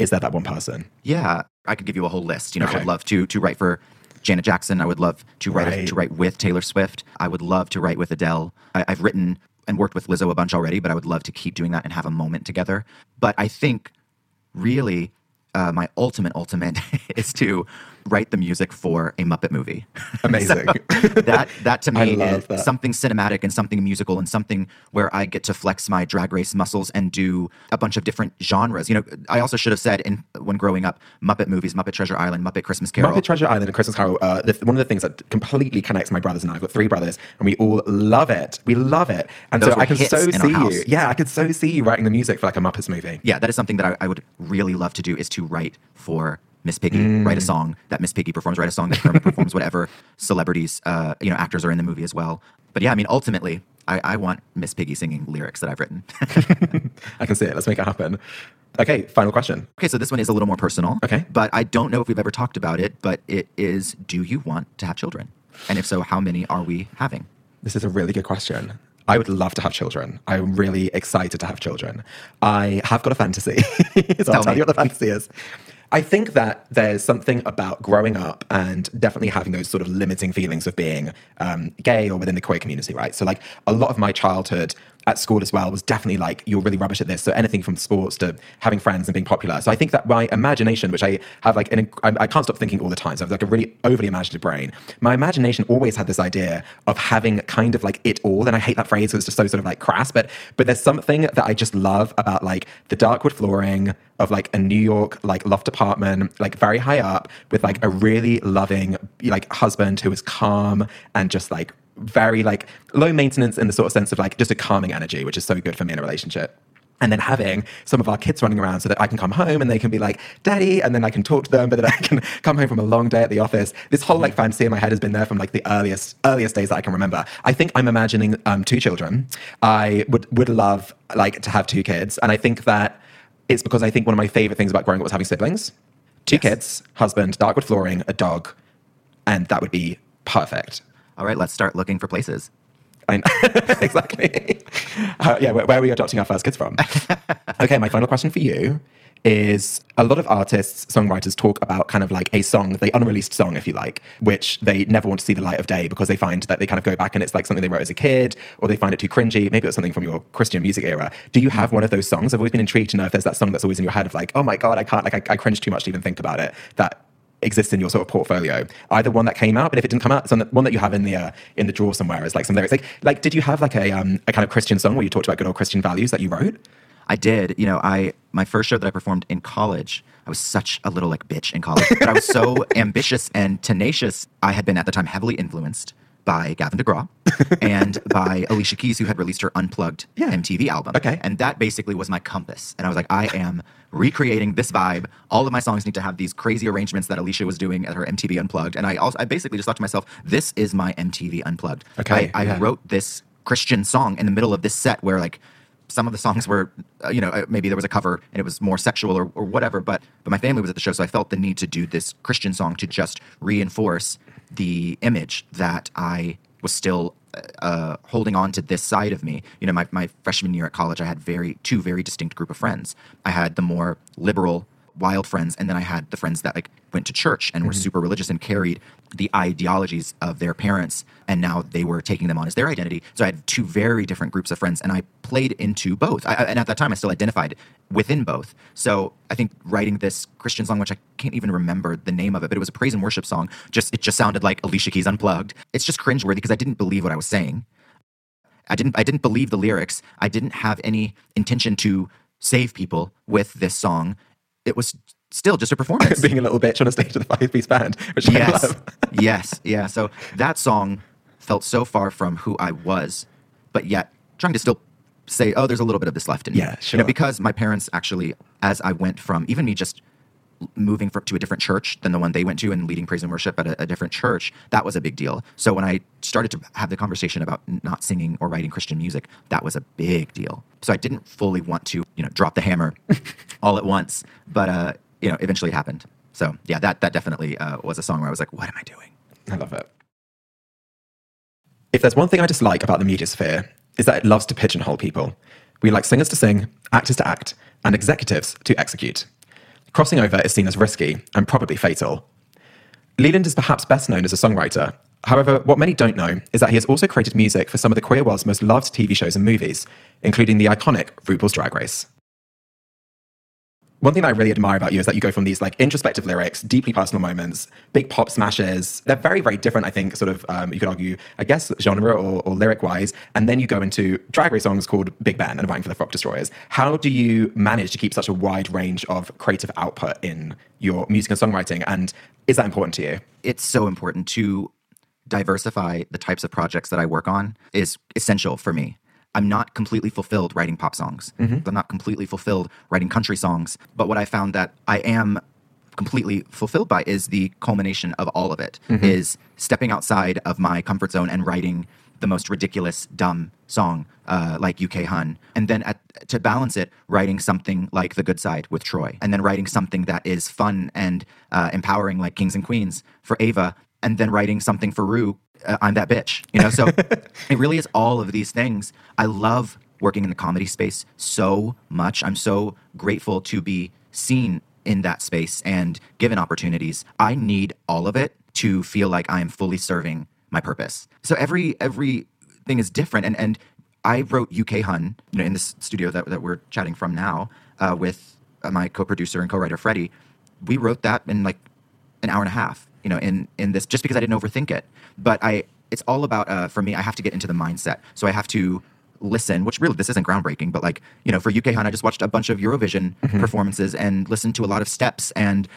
Is there that one person? Yeah, I could give you a whole list. You know, okay. I would love to write for Janet Jackson. I would love to write with Taylor Swift. I would love to write with Adele. I've written and worked with Lizzo a bunch already, but I would love to keep doing that and have a moment together. But I think really my ultimate is to write the music for a Muppet movie. Amazing. So that to me is something cinematic and something musical and something where I get to flex my drag race muscles and do a bunch of different genres. You know, I also should have said when growing up, Muppet movies, Muppet Treasure Island, Muppet Christmas Carol. Muppet Treasure Island and Christmas Carol, one of the things that completely connects my brothers and I. I've got 3 brothers and we all love it. We love it. And those so I can so see you. Yeah, I can so see you writing the music for like a Muppets movie. Yeah, that is something that I would really love to do is to write for Miss Piggy, write a song that Miss Piggy performs, write a song that Kermit performs, whatever celebrities, you know, actors are in the movie as well. But yeah, I mean, ultimately, I want Miss Piggy singing lyrics that I've written. I can see it. Let's make it happen. Okay, final question. Okay, so this one is a little more personal. Okay. But I don't know if we've ever talked about it, but it is, do you want to have children? And if so, how many are we having? This is a really good question. I would love to have children. I'm really excited to have children. I have got a fantasy. So I'll tell you what the fantasy is. I think that there's something about growing up and definitely having those sort of limiting feelings of being gay or within the queer community, right? So like a lot of my childhood at school as well was definitely like, you're really rubbish at this. So anything from sports to having friends and being popular. So I think that my imagination, which I have like, I can't stop thinking all the time. So I have like a really overly imaginative brain. My imagination always had this idea of having kind of like it all. And I hate that phrase. So it's just so sort of like crass, but there's something that I just love about like the dark wood flooring of like a New York, like loft apartment, like very high up with like a really loving, like husband who is calm and just like, very like low maintenance in the sort of sense of like just a calming energy, which is so good for me in a relationship. and then having some of our kids running around so that I can come home and they can be like, Daddy, and then I can talk to them, but then I can come home from a long day at the office. This whole like fantasy in my head has been there from like the earliest days that I can remember. I think I'm imagining 2 children. I would love like to have 2 kids. And I think that it's because I think one of my favorite things about growing up was having siblings. 2 kids, husband, dark wood flooring, a dog, and that would be perfect. All right, let's start looking for places. Exactly. Where are we adopting our first kids from? Okay, my final question for you is, a lot of artists, songwriters talk about kind of like a song, the unreleased song, if you like, which they never want to see the light of day because they find that they kind of go back and it's like something they wrote as a kid, or they find it too cringy. Maybe it's something from your Christian music era. Do you have one of those songs? I've always been intrigued to know if there's that song that's always in your head of like, oh my God, I can't, like I cringe too much to even think about it, that exists in your sort of portfolio. Either one that came out, but if it didn't come out, one that you have in the drawer somewhere is like some lyrics. Like did you have like a kind of Christian song where you talked about good old Christian values that you wrote? I did. You know, my first show that I performed in college, I was such a little like bitch in college, but I was so ambitious and tenacious. I had been at the time heavily influenced by Gavin DeGraw and by Alicia Keys, who had released her Unplugged MTV album. Okay. And that basically was my compass. And I was like, I am recreating this vibe. All of my songs need to have these crazy arrangements that Alicia was doing at her MTV Unplugged. And I basically just thought to myself, this is my MTV Unplugged. Okay. I wrote this Christian song in the middle of this set where like some of the songs were, you know, maybe there was a cover and it was more sexual or whatever, but my family was at the show, so I felt the need to do this Christian song to just reinforce the image that I was still holding on to this side of me. You know, my freshman year at college, I had two very distinct group of friends. I had the more liberal, wild friends, and then I had the friends that like went to church and were super religious and carried the ideologies of their parents, and now they were taking them on as their identity. So I had two very different groups of friends, and I played into both. And at that time, I still identified within both. So I think writing this Christian song, which I can't even remember the name of it, but it was a praise and worship song. It just sounded like Alicia Keys Unplugged. It's just cringeworthy because I didn't believe what I was saying. I didn't believe the lyrics. I didn't have any intention to save people with this song. It was still just a performance. Being a little bitch on a stage with a 5-piece band, which I love. Yeah. So that song felt so far from who I was, but yet trying to still say, oh, there's a little bit of this left in me. Yeah, sure. You know, because my parents actually, as I went from, even me just moving to a different church than the one they went to and leading praise and worship at a different church, that was a big deal. So when I started to have the conversation about not singing or writing Christian music, that was a big deal. So I didn't fully want to, you know, drop the hammer all at once, but, you know, eventually it happened. So yeah, that definitely was a song where I was like, what am I doing? I love it. If there's one thing I dislike about the media sphere, is that it loves to pigeonhole people. We like singers to sing, actors to act, and executives to execute. Crossing over is seen as risky and probably fatal. Leland is perhaps best known as a songwriter. However, what many don't know is that he has also created music for some of the queer world's most loved TV shows and movies, including the iconic RuPaul's Drag Race. One thing that I really admire about you is that you go from these like introspective lyrics, deeply personal moments, big pop smashes. They're very, very different, I think, sort of, you could argue, I guess, genre or lyric-wise. And then you go into Drag Race songs called Big Ben and Writing for the Frock Destroyers. How do you manage to keep such a wide range of creative output in your music and songwriting? And is that important to you? It's so important to diversify the types of projects that I work on. Is essential for me. I'm not completely fulfilled writing pop songs. Mm-hmm. I'm not completely fulfilled writing country songs. But what I found that I am completely fulfilled by is the culmination of all of it, is stepping outside of my comfort zone and writing the most ridiculous, dumb song like UK Hun. And then to balance it, writing something like The Good Side with Troye. And then writing something that is fun and empowering like Kings and Queens for Ava. And then writing something for Rue, I'm that bitch, you know? So it really is all of these things. I love working in the comedy space so much. I'm so grateful to be seen in that space and given opportunities. I need all of it to feel like I am fully serving my purpose. So every thing is different. And I wrote UK Hun, you know, in this studio that we're chatting from now with my co-producer and co-writer, Freddie. We wrote that in like an hour and a half. You know, in this, just because I didn't overthink it. But it's all about, for me, I have to get into the mindset. So I have to listen, which really, this isn't groundbreaking, but like, you know, for UK Hun, I just watched a bunch of Eurovision performances and listened to a lot of steps and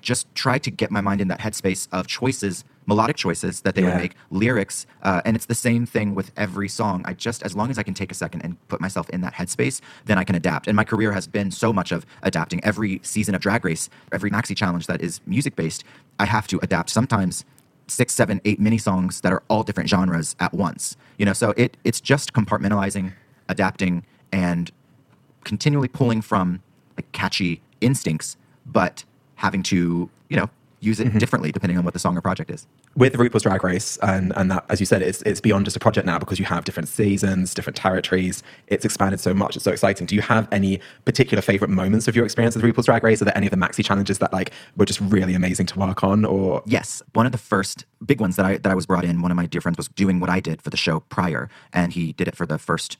just try to get my mind in that headspace of choices melodic choices that they would make, lyrics, and it's the same thing with every song. I just, as long as I can take a second and put myself in that headspace, then I can adapt. And my career has been so much of adapting. Every season of Drag Race, every maxi challenge that is music-based, I have to adapt. Sometimes 6, 7, 8 mini songs that are all different genres at once. You know, so it's just compartmentalizing, adapting, and continually pulling from like catchy instincts, but having to, you know, use it differently depending on what the song or project is. With RuPaul's Drag Race, and that, as you said, it's beyond just a project now because you have different seasons, different territories. It's expanded so much. It's so exciting. Do you have any particular favorite moments of your experience with RuPaul's Drag Race? Are there any of the maxi challenges that like were just really amazing to work on? Or yes, one of the first big ones that I was brought in. One of my dear friends was doing what I did for the show prior, and he did it for the first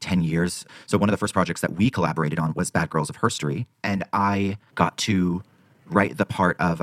10 years. So one of the first projects that we collaborated on was Bad Girls of Herstory, and I got to write the part of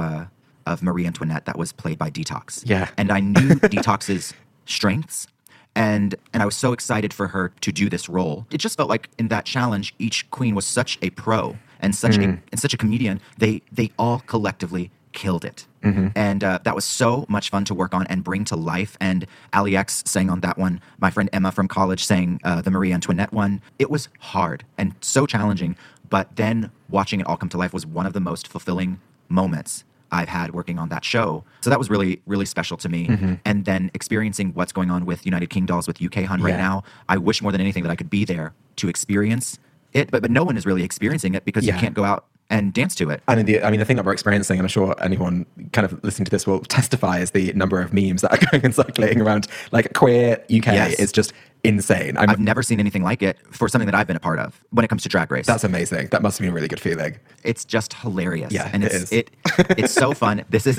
Marie Antoinette that was played by Detox. Yeah. And I knew Detox's strengths, and I was so excited for her to do this role. It just felt like in that challenge, each queen was such a pro and such a comedian. They all collectively killed it. Mm-hmm. And that was so much fun to work on and bring to life. And Allie X sang on that one. My friend Emma from college sang the Marie Antoinette one. It was hard and so challenging, but then watching it all come to life was one of the most fulfilling moments I've had working on that show. So that was really, really special to me. Mm-hmm. And then experiencing what's going on with United King Dolls with UK Hun right now, I wish more than anything that I could be there to experience it, but no one is really experiencing it because you can't go out and dance to it. And the thing that we're experiencing, and I'm sure anyone kind of listening to this will testify, is the number of memes that are going and circulating around like queer UK is just insane. I've never seen anything like it for something that I've been a part of when it comes to Drag Race. That's amazing. That must have been a really good feeling. It's just hilarious. Yeah, and it's so fun. This is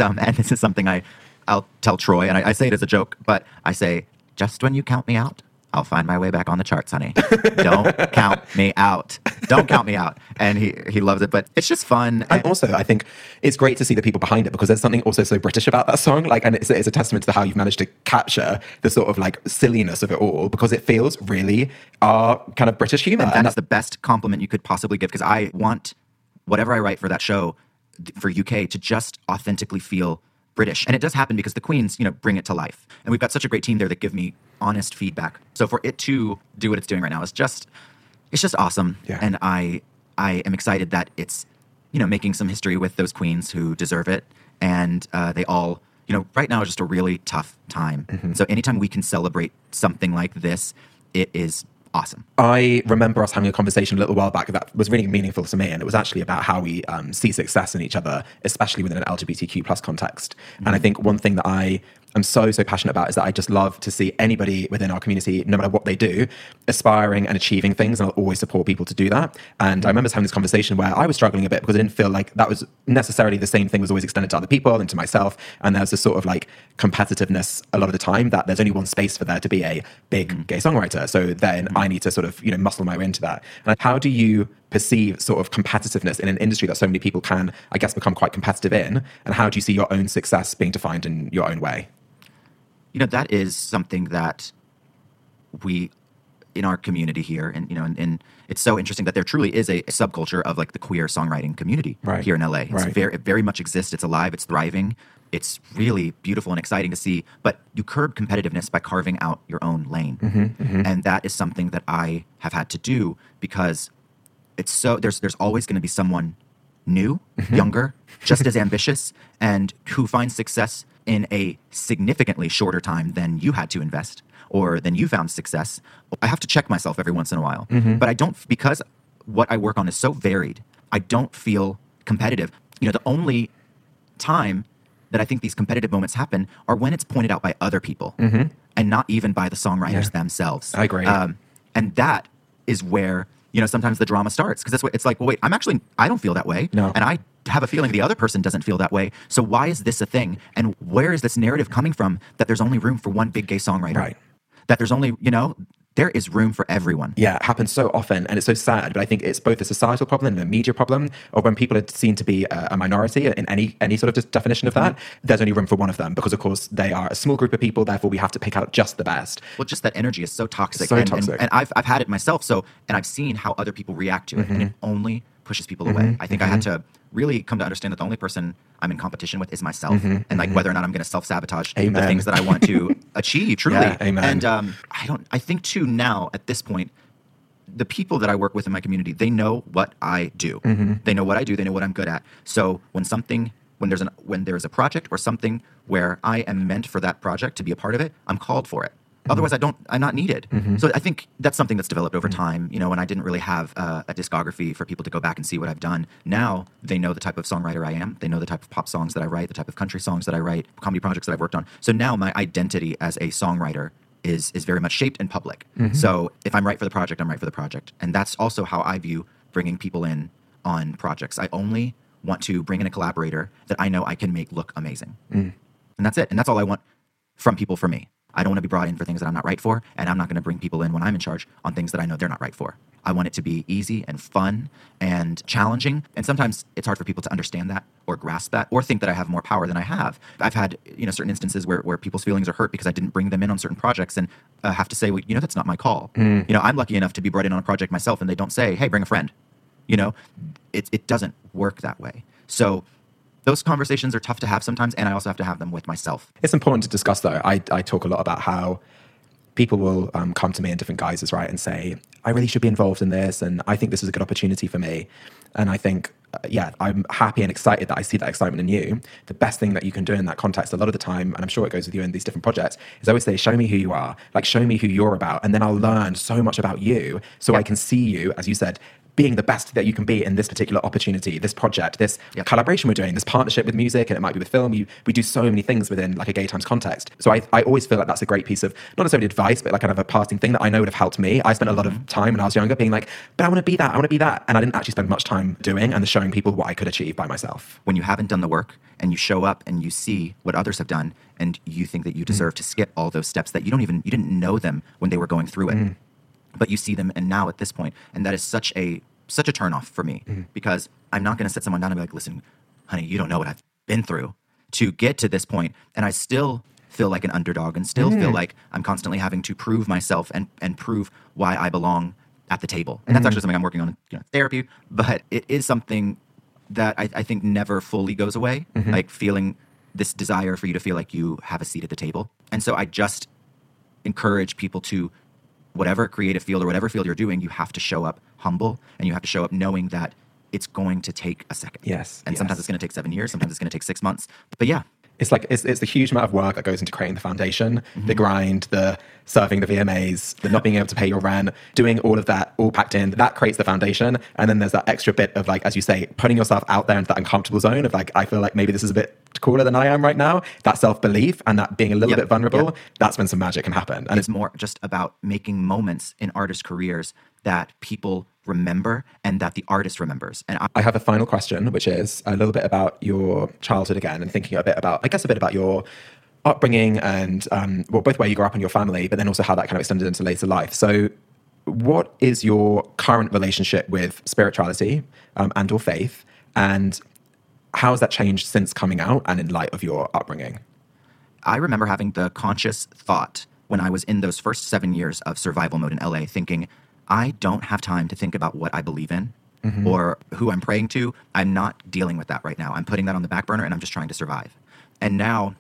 something I'll tell Troy, and I say it as a joke, but I say, just when you count me out, I'll find my way back on the charts, honey. Don't count me out. Don't count me out. And he loves it, but it's just fun. And also, I think it's great to see the people behind it because there's something also so British about that song. Like, and it's a testament to how you've managed to capture the sort of like silliness of it all because it feels really our kind of British humor. And that's the best compliment you could possibly give because I want whatever I write for that show for UK to just authentically feel British. And it does happen because the queens, you know, bring it to life. And we've got such a great team there that give me honest feedback. So for it to do what it's doing right now, it's just awesome. Yeah. And I am excited that it's, you know, making some history with those queens who deserve it. And they all, you know, right now is just a really tough time. Mm-hmm. So anytime we can celebrate something like this, it is awesome. I remember us having a conversation a little while back that was really meaningful to me, and it was actually about how we see success in each other, especially within an LGBTQ+ context. Mm-hmm. And I think one thing that I am so, so passionate about is that I just love to see anybody within our community, no matter what they do, aspiring and achieving things, and I'll always support people to do that. And I remember us having this conversation where I was struggling a bit because I didn't feel like that was necessarily the same thing was always extended to other people and to myself, and there was this sort of like competitiveness a lot of the time that there's only one space for there to be a big gay songwriter. So then I need to sort of, you know, muscle my way into that. And how do you perceive sort of competitiveness in an industry that so many people can, I guess, become quite competitive in? And how do you see your own success being defined in your own way? You know, that is something that we, in our community here, and, you know, and it's so interesting that there truly is a subculture of like the queer songwriting community here in LA. It's it very much exists. It's alive. It's thriving. It's really beautiful and exciting to see, but you curb competitiveness by carving out your own lane. Mm-hmm. And that is something that I have had to do because it's so, there's always going to be someone new, younger, just as ambitious, and who finds success in a significantly shorter time than you had to invest or than you found success. I have to check myself every once in a while, but I don't, because what I work on is so varied, I don't feel competitive. You know, the only time that I think these competitive moments happen are when it's pointed out by other people and not even by the songwriters themselves. I agree. And that is where, you know, sometimes the drama starts because that's what it's like, well, wait, I don't feel that way. No. And I have a feeling the other person doesn't feel that way. So why is this a thing? And where is this narrative coming from that there's only room for one big gay songwriter? Right. That there's only, you know, there is room for everyone. Yeah, it happens so often, and it's so sad, but I think it's both a societal problem and a media problem, or when people are seen to be a minority in any sort of definition of that, there's only room for one of them, because of course they are a small group of people, therefore we have to pick out just the best. Well, just that energy is so toxic. It's so toxic. And I've had it myself, so, and I've seen how other people react to it, and it only pushes people away. I think I had to really come to understand that the only person I'm in competition with is myself, and like whether or not I'm going to self-sabotage the things that I want to achieve. Truly, yeah, amen. And I think too now at this point, the people that I work with in my community, they know what I do. They know what I do. They know what I'm good at. So when there is a project or something where I am meant for that project to be a part of it, I'm called for it. Otherwise, I'm not needed. So I think that's something that's developed over time, and I didn't really have a discography for people to go back and see what I've done. Now they know the type of songwriter I am. They know the type of pop songs that I write, the type of country songs that I write, comedy projects that I've worked on. So now my identity as a songwriter is very much shaped in public. So if I'm right for the project, I'm right for the project. And that's also how I view bringing people in on projects. I only want to bring in a collaborator that I know I can make look amazing. And that's it. And that's all I want from people for me. I don't want to be brought in for things that I'm not right for, and I'm not going to bring people in when I'm in charge on things that I know they're not right for. I want it to be easy and fun and challenging, and sometimes it's hard for people to understand that or grasp that or think that I have more power than I have. I've had certain instances where people's feelings are hurt because I didn't bring them in on certain projects and have to say, well, that's not my call. I'm lucky enough to be brought in on a project myself, and they don't say, hey, bring a friend. It doesn't work that way. So those conversations are tough to have sometimes, and I also have to have them with myself. It's important to discuss, though. I talk a lot about how people will come to me in different guises, right, and say, I really should be involved in this, and I think this is a good opportunity for me. And I think, I'm happy and excited that I see that excitement in you. The best thing that you can do in that context a lot of the time, and I'm sure it goes with you in these different projects, is I always say, show me who you are. Like, show me who you're about, and then I'll learn so much about you so I can see you, as you said, being the best that you can be in this particular opportunity, this project, this collaboration we're doing, this partnership with music, and it might be with film. We do so many things within like a Gay Times context. So I always feel like that's a great piece of, not necessarily advice, but like kind of a passing thing that I know would have helped me. I spent a lot of time when I was younger being like, but I want to be that, I want to be that. And I didn't actually spend much time doing and showing people what I could achieve by myself. When you haven't done the work and you show up and you see what others have done and you think that you deserve to skip all those steps that you didn't know them when they were going through it. But you see them and now at this point, and that is such a turnoff for me because I'm not going to sit someone down and be like, listen, honey, you don't know what I've been through to get to this point. And I still feel like an underdog and still feel like I'm constantly having to prove myself and prove why I belong at the table. And that's actually something I'm working on in therapy, but it is something that I think never fully goes away, like feeling this desire for you to feel like you have a seat at the table. And so I just encourage people to whatever creative field or whatever field you're doing, you have to show up humble and you have to show up knowing that it's going to take a second. Yes. And sometimes it's going to take 7 years, sometimes it's going to take 6 months. But yeah. It's like, it's the huge amount of work that goes into creating the foundation, the grind, the serving the VMAs, the not being able to pay your rent, doing all of that, all packed in. That creates the foundation. And then there's that extra bit of like, as you say, putting yourself out there into that uncomfortable zone of like, I feel like maybe this is a bit cooler than I am right now. That self-belief and that being a little bit vulnerable, that's when some magic can happen. And it's more just about making moments in artists' careers that people remember and that the artist remembers. And I have a final question, which is a little bit about your childhood again and thinking a bit about your upbringing and both where you grew up and your family, but then also how that kind of extended into later life. So what is your current relationship with spirituality and or faith, and how has that changed since coming out and in light of your upbringing? I remember having the conscious thought when I was in those first 7 years of survival mode in LA thinking, I don't have time to think about what I believe in or who I'm praying to. I'm not dealing with that right now. I'm putting that on the back burner and I'm just trying to survive. And now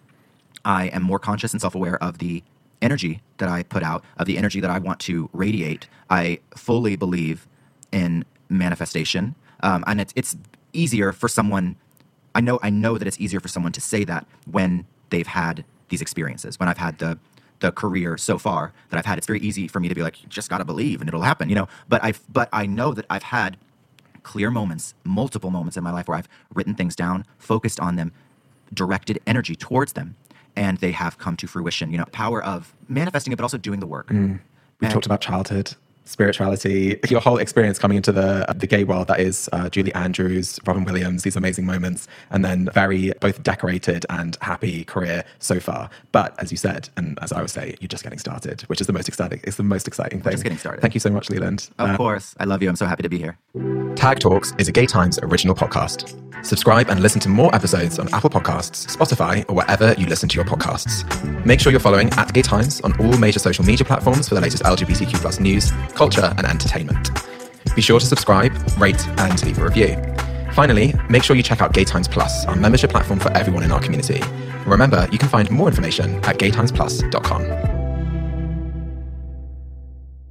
I am more conscious and self-aware of the energy that I put out, of the energy that I want to radiate. I fully believe in manifestation. And it's easier for someone, I know that it's easier for someone to say that when they've had these experiences, when I've had the career so far that I've had. It's very easy for me to be like, you just got to believe and it'll happen, but I know that I've had clear moments, multiple moments in my life where I've written things down, focused on them, directed energy towards them, and they have come to fruition. Power of manifesting it, but also doing the work. We talked about childhood, spirituality, your whole experience coming into the gay world, that is Julie Andrews, Robin Williams, these amazing moments, and then both decorated and happy career so far. But as you said, and as I would say, you're just getting started, which is the most exciting. It's the most exciting thing. Just getting started. Thank you so much, Leland. Of course. I love you. I'm so happy to be here. Tag Talks is a Gay Times original podcast. Subscribe and listen to more episodes on Apple Podcasts, Spotify, or wherever you listen to your podcasts. Make sure you're following @Gay Times on all major social media platforms for the latest LGBTQ+ news, culture, and entertainment. Be sure to subscribe, rate, and leave a review. Finally, make sure you check out Gay Times Plus, our membership platform for everyone in our community. And remember, you can find more information at gaytimesplus.com.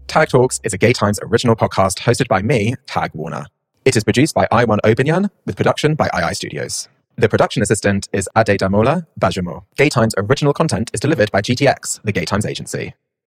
Tag Talks is a Gay Times original podcast hosted by me, Tag Warner. It is produced by Iwan Obinyan, with production by II Studios. The production assistant is Adedamola Bajumo. Gay Times original content is delivered by GTX, the Gay Times agency.